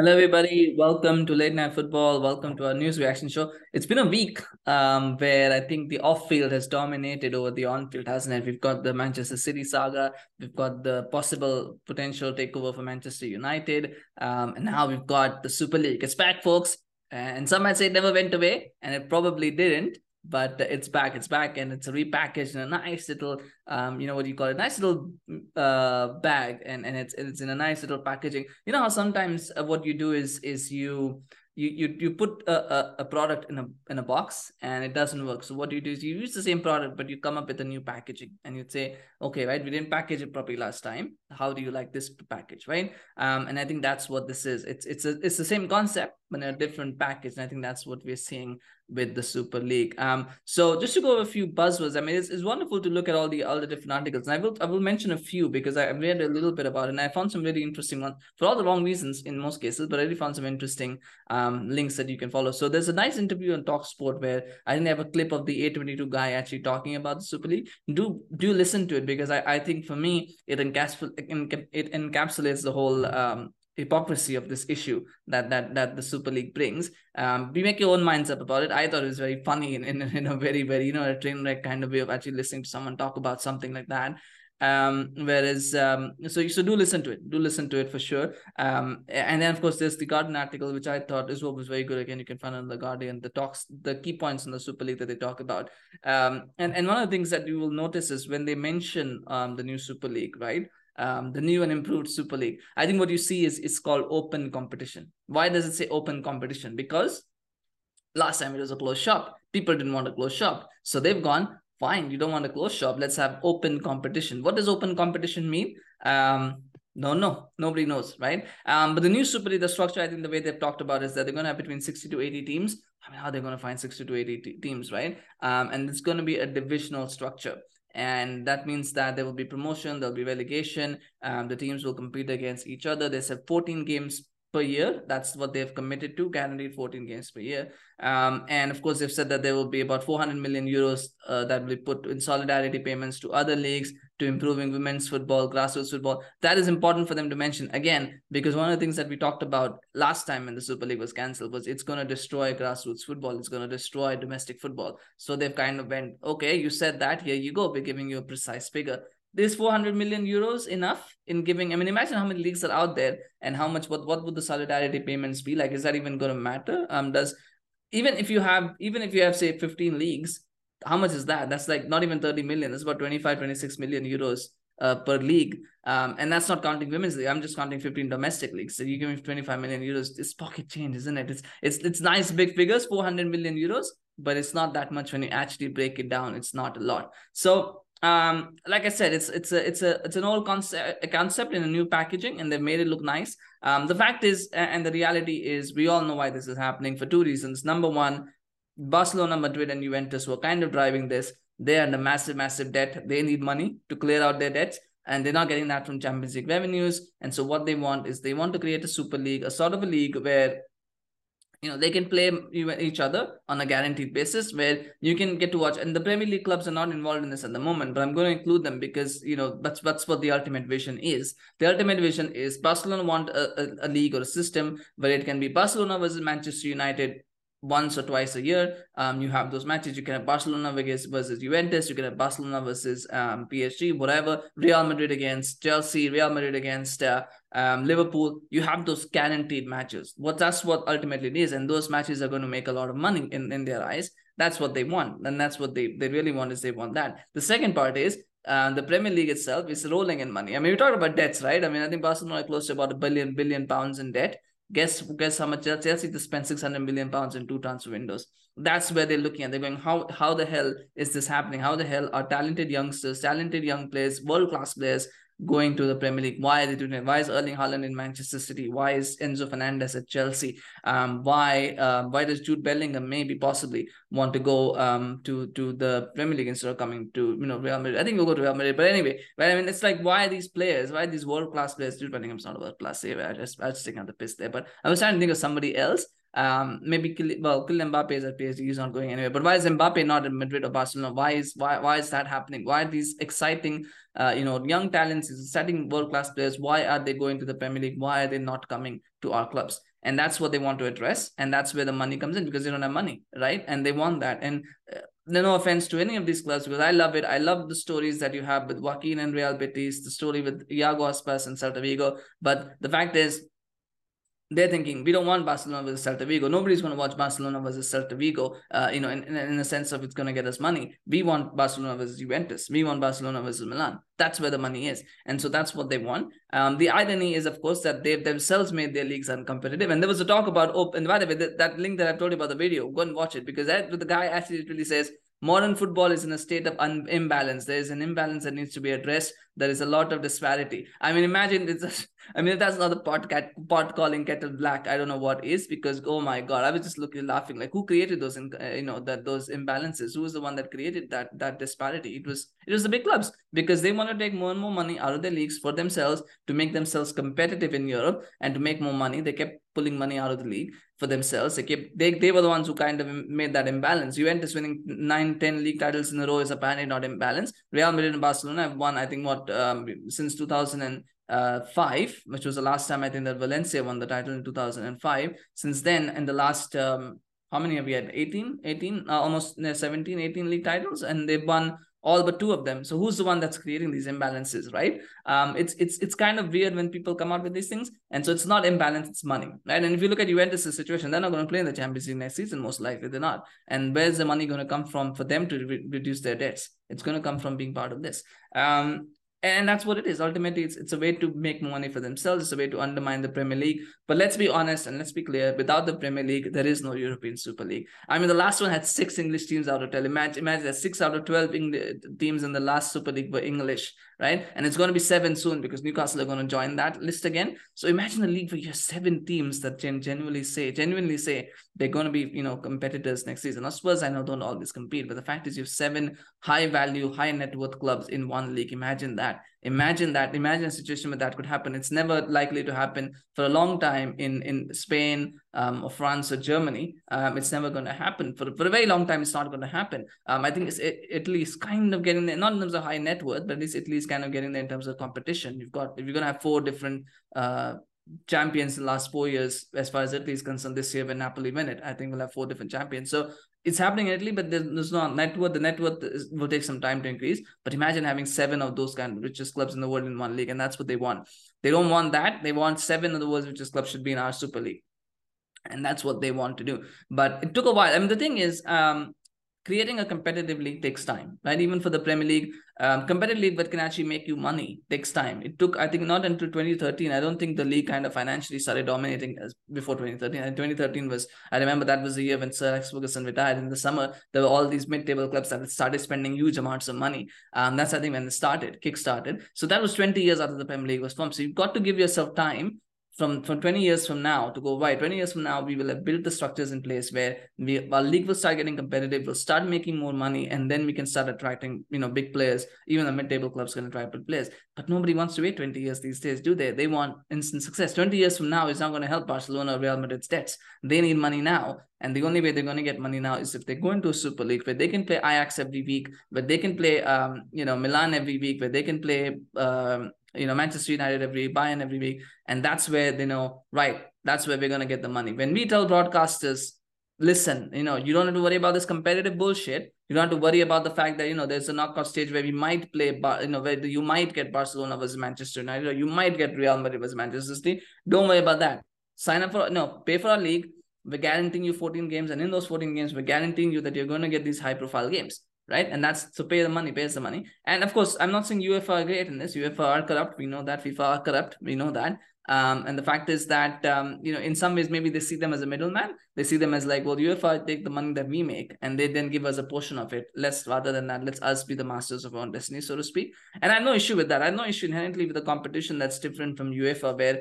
Hello, everybody. Welcome to Late Night Football. Welcome to our news reaction show. It's been a week where I think the off-field has dominated over the on-field, hasn't it? We've got the Manchester City saga. We've got the potential takeover for Manchester United. And now we've got the Super League. It's back, folks. And some might say it never went away, and it probably didn't. But it's back, and it's repackaged in a nice little, nice little bag, and it's in a nice little packaging. You know how sometimes what you do is you put a product in a box and it doesn't work. So what you do is you use the same product, but you come up with a new packaging, and you'd say, okay, right, we didn't package it properly last time. How do you like this package, right? And I think that's what this is. It's the same concept, but in a different package. And I think that's what we're seeing with the Super League. So just to go over a few buzzwords, I mean, it's wonderful to look at all the different articles. And I will mention a few because I read a little bit about it, and I found some really interesting ones for all the wrong reasons in most cases, but I really found some interesting links that you can follow. So there's a nice interview on TalkSport where I didn't have a clip of the A22 guy actually talking about the Super League. Do listen to it because I think for me, it encapsulates the whole hypocrisy of this issue that the Super League brings. We make your own minds up about it. I thought it was very funny in a very, very, a train wreck kind of way of actually listening to someone talk about something like that. So do listen to it. Do listen to it for sure. And then of course there's the Guardian article, which I thought was very good. Again, you can find on the Guardian the key points in the Super League that they talk about. And one of the things that you will notice is when they mention the new Super League, right? The new and improved Super League. I think what you see is called open competition. Why does it say open competition? Because last time it was a closed shop. People didn't want a closed shop, so they've gone, fine, you don't want a closed shop, let's have open competition. What does open competition mean? Nobody knows, right? But the new Super League, the structure, I think the way they've talked about is that they're going to have between 60 to 80 teams. I mean, how are they going to find 60 to 80 teams, right? And it's going to be a divisional structure. And that means that there will be promotion, there'll be relegation. The teams will compete against each other. They said 14 games per year. That's what they've committed to, guaranteed 14 games per year. And of course, they've said that there will be about 400 million euros that will be put in solidarity payments to other leagues, to improving women's football, grassroots football. That is important for them to mention, again, because one of the things that we talked about last time when the Super League was cancelled was it's going to destroy grassroots football. It's going to destroy domestic football. So they've kind of went, okay, you said that, here you go. We're giving you a precise figure. Is 400 million euros enough in giving? I mean, imagine how many leagues are out there and how much, what would the solidarity payments be like? Is that even going to matter? Even if you have say 15 leagues, how much is that? That's like not even 30 million. That's about 25, 26 million euros per league. And that's not counting women's league. I'm just counting 15 domestic leagues. So you give me 25 million euros. It's pocket change, isn't it? It's nice big figures, 400 million euros, but it's not that much when you actually break it down. It's not a lot. So like I said, it's an old concept in a new packaging, and they've made it look nice. The fact is, and the reality is, we all know why this is happening for two reasons. Number one, Barcelona, Madrid, and Juventus were kind of driving this. They are in a massive, massive debt. They need money to clear out their debts, and they're not getting that from Champions League revenues. And so what they want is they want to create a Super League, a sort of a league where, you know, they can play each other on a guaranteed basis where you can get to watch. And the Premier League clubs are not involved in this at the moment, but I'm going to include them because, you know, that's what the ultimate vision is. The ultimate vision is Barcelona want a league or a system where it can be Barcelona versus Manchester United once or twice a year. You have those matches. You can have Barcelona versus Juventus. You can have Barcelona versus PSG, whatever. Real Madrid against Chelsea, Real Madrid against Liverpool. You have those guaranteed matches. That's what ultimately it is. And those matches are going to make a lot of money in their eyes. That's what they want. And that's what they really want, is they want that. The second part is the Premier League itself is rolling in money. I mean, we talked about debts, right? I mean, I think Barcelona are close to about a billion pounds in debt. Guess how much Chelsea to spend 600 million pounds in two transfer windows. That's where they're looking at. They're going, how the hell is this happening? How the hell are talented youngsters, talented young players, world-class players going to the Premier League? Why are they doing it? Why is Erling Haaland in Manchester City? Why is Enzo Fernandez at Chelsea? Why does Jude Bellingham maybe possibly want to go to the Premier League instead of coming to Real Madrid? I think we'll go to Real Madrid, but anyway, right? I mean, it's like, why are these players? Why are these world class players? Jude Bellingham's not world class. Anyway, I was taking out the piss there, but I was trying to think of somebody else. Maybe Kylian Mbappé is at PSG. He's not going anywhere. But why is Mbappé not in Madrid or Barcelona? Why is that happening? Why are these exciting, young talents, exciting world class players? Why are they going to the Premier League? Why are they not coming to our clubs? And that's what they want to address. And that's where the money comes in, because they don't have money, right? And they want that. And no offense to any of these clubs, because I love it. I love the stories that you have with Joaquin and Real Betis, the story with Iago Aspas and Celta Vigo. But the fact is, they're thinking, we don't want Barcelona versus Celta Vigo. Nobody's going to watch Barcelona versus Celta Vigo, in the sense of it's going to get us money. We want Barcelona versus Juventus. We want Barcelona versus Milan. That's where the money is. And so that's what they want. The irony is, of course, that they've themselves made their leagues uncompetitive. And there was a talk about, oh, and by the way, that link that I've told you about the video, go and watch it, because the guy actually literally says, modern football is in a state of imbalance. There is an imbalance that needs to be addressed. There is a lot of disparity. I mean, imagine this. I mean, if that's not the pot calling kettle black, I don't know what is, because, oh my God, I was just looking laughing. Like, who created those, those imbalances? Who was the one that created that disparity? It was the big clubs, because they want to take more and more money out of their leagues for themselves to make themselves competitive in Europe and to make more money. They kept pulling money out of the league for themselves. They were the ones who kind of made that imbalance. Juventus winning 9-10 league titles in a row is apparently not imbalanced. Real Madrid and Barcelona have won, I think, since 2005, which was the last time I think that Valencia won the title in 2005. Since then, in the last, how many have we had? 17, 18 league titles, and they've won all but two of them. So who's the one that's creating these imbalances, right? It's kind of weird when people come out with these things. And so it's not imbalance, it's money, right? And if you look at Juventus' situation, they're not going to play in the Champions League next season, most likely they're not. And where's the money going to come from for them to reduce their debts? It's going to come from being part of this. And that's what it is. Ultimately, it's a way to make money for themselves. It's a way to undermine the Premier League. But let's be honest and let's be clear. Without the Premier League, there is no European Super League. I mean, the last one had 6 English teams out of 12. Imagine that 6 out of 12 teams in the last Super League were English, right? And it's going to be 7 soon, because Newcastle are going to join that list again. So imagine a league where you have 7 teams that genuinely say they're going to be, competitors next season. Now, Spurs, I know, don't always compete. But the fact is, you have 7 high-value, high-net-worth clubs in one league. Imagine that. Imagine a situation where that could happen. It's never likely to happen for a long time in Spain or France or Germany. It's never going to happen. For a very long time, it's not going to happen. I think Italy is kind of getting there, not in terms of high net worth, but at least Italy is kind of getting there in terms of competition. If you're going to have 4 different champions in the last 4 years, as far as Italy is concerned, this year when Napoli win it, I think we'll have 4 different champions. So it's happening in Italy, but there's not net worth. The net worth will take some time to increase. But imagine having 7 of those kind of richest clubs in the world in one league, and that's what they want. They don't want that. They want 7 of the world's richest clubs should be in our Super League, and that's what they want to do. But it took a while. I mean, the thing is, creating a competitive league takes time, right? Even for the Premier League, competitive league that can actually make you money takes time. It took, I think, not until 2013. I don't think the league kind of financially started dominating as before 2013. And 2013 was, I remember that was the year when Sir Alex Ferguson retired. In the summer, there were all these mid-table clubs that started spending huge amounts of money. That's, I think, when it kick-started. So that was 20 years after the Premier League was formed. So you've got to give yourself time from 20 years from now to go, why? 20 years from now, we will have built the structures in place where our league will start getting competitive, we'll start making more money, and then we can start attracting, big players. Even the mid-table clubs can attract big players. But nobody wants to wait 20 years these days, do they? They want instant success. 20 years from now is not going to help Barcelona or Real Madrid's debts. They need money now. And the only way they're going to get money now is if they go into a Super League where they can play Ajax every week, where they can play, Milan every week, where they can play, Manchester United every week, Bayern every week. And that's where they know, right, that's where we're going to get the money. When we tell broadcasters, listen, you don't have to worry about this competitive bullshit. You don't have to worry about the fact that, there's a knockout stage where we might play, where you might get Barcelona versus Manchester United, or you might get Real Madrid versus Manchester City. Don't worry about that. Pay for our league. We're guaranteeing you 14 games. And in those 14 games, we're guaranteeing you that you're going to get these high profile games. Right? And so pay us the money. And of course, I'm not saying UEFA are great in this. UEFA are corrupt. We know that. FIFA are corrupt. We know that. And the fact is that, in some ways, maybe they see them as a middleman. They see them as like, well, UEFA take the money that we make and they then give us a portion of it. Rather than that, let's us be the masters of our own destiny, so to speak. And I have no issue with that. I have no issue inherently with the competition that's different from UEFA,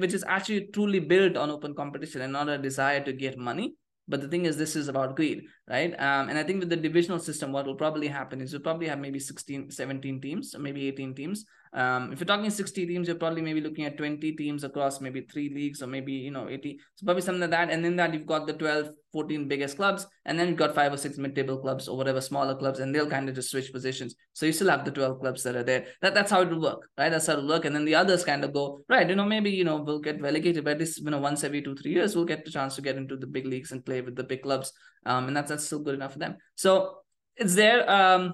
which is actually truly built on open competition and not a desire to get money. But the thing is, this is about greed, right? And I think with the divisional system, what will probably happen is you'll probably have maybe 16, 17 teams, maybe 18 teams If you're talking 60 teams, you're probably maybe looking at 20 teams across maybe 3 leagues or maybe, 80. So probably something like that. And in that, you've got the 12, 14 biggest clubs. And then you've got 5 or 6 mid-table clubs or whatever, smaller clubs. And they'll kind of just switch positions. So you still have the 12 clubs that are there. That's how it will work, right? That's how it'll work. And then the others kind of go, right, maybe, we'll get relegated. But at least, once every 2-3 years, we'll get the chance to get into the big leagues and play with the big clubs. And that's still good enough for them. So it's there.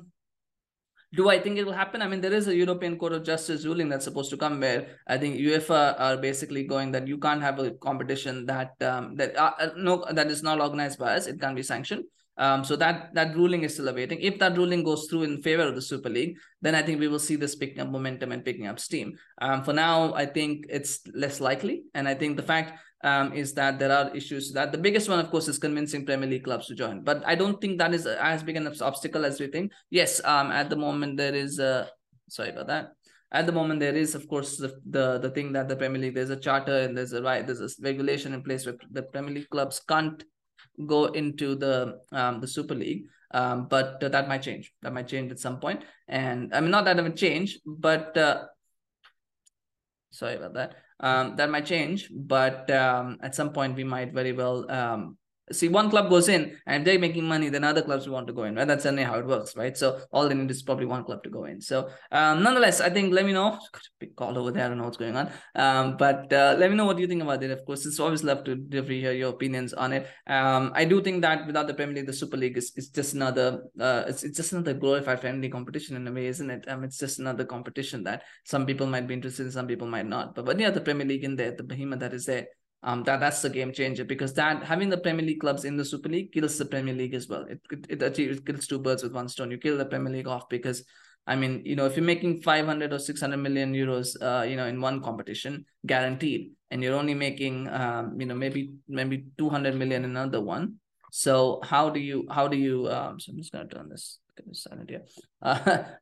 Do I think it will happen? There is a European Court of Justice ruling that's supposed to come where I think UEFA are basically going that you can't have a competition that that is not organized by us. It can't be sanctioned. So that ruling is still awaiting. If that ruling goes through in favor of the Super League, then I think we will see this picking up momentum and picking up steam. For now, I think it's less likely. And I think the fact is that there are issues that the biggest one, of course, is convincing Premier League clubs to join. But I don't think that is as big an obstacle as we think. Yes, at the moment, there is sorry about that. At the moment, there is, of course, the thing that the Premier League, there's a charter and there's a regulation in place where the Premier League clubs can't go into the Super League, but that might change. That might change at some point. And not that it would change, but sorry about that. That might change, but at some point we might very well see one club goes in and if they're making money, then other clubs will want to go in, right? That's certainly how it works, right? So all they need is probably one club to go in. So nonetheless, I think, let me know. Got a big call over there. I don't know what's going on. But let me know what you think about it. Of course, it's always love to hear your opinions on it. I do think that without the Premier League, the Super League is just another, it's just another glorified family competition in a way, isn't it? It's just another competition that some people might be interested in, some people might not. But yeah, the Premier League in there, the behemoth that is there, that's the game changer, because that having the Premier League clubs in the Super League kills the Premier League as well. It kills 2 birds with 1 stone. You kill the Premier League off because, if you're making 500 or 600 million euros, in one competition, guaranteed, and you're only making, maybe 200 million in another one. So so I'm just going to turn this silent here.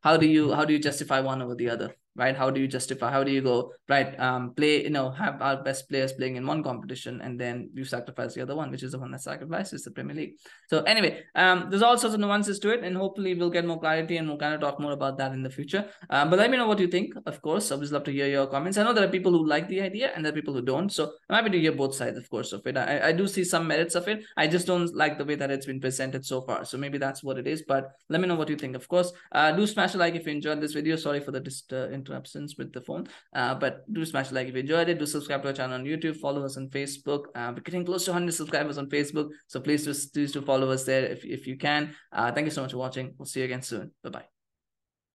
How do you justify one over the other? Right? How do you go, right? Play, have our best players playing in one competition and then you sacrifice the other one, which is the one that sacrifices the Premier League. So anyway, there's all sorts of nuances to it and hopefully we'll get more clarity and we'll kind of talk more about that in the future. But let me know what you think. Of course, I would love to hear your comments. I know there are people who like the idea and there are people who don't. So I'm happy to hear both sides, of course, of it. I do see some merits of it. I just don't like the way that it's been presented so far. So maybe that's what it is, but let me know what you think, of course. Do smash a like if you enjoyed this video. Sorry for the interruptions with the phone, but do smash like if you enjoyed it. Do subscribe to our channel on YouTube, follow us on Facebook. We're getting close to 100 subscribers on Facebook, so please do follow us there if you can. Thank you so much for watching. We'll see you again soon. Bye bye.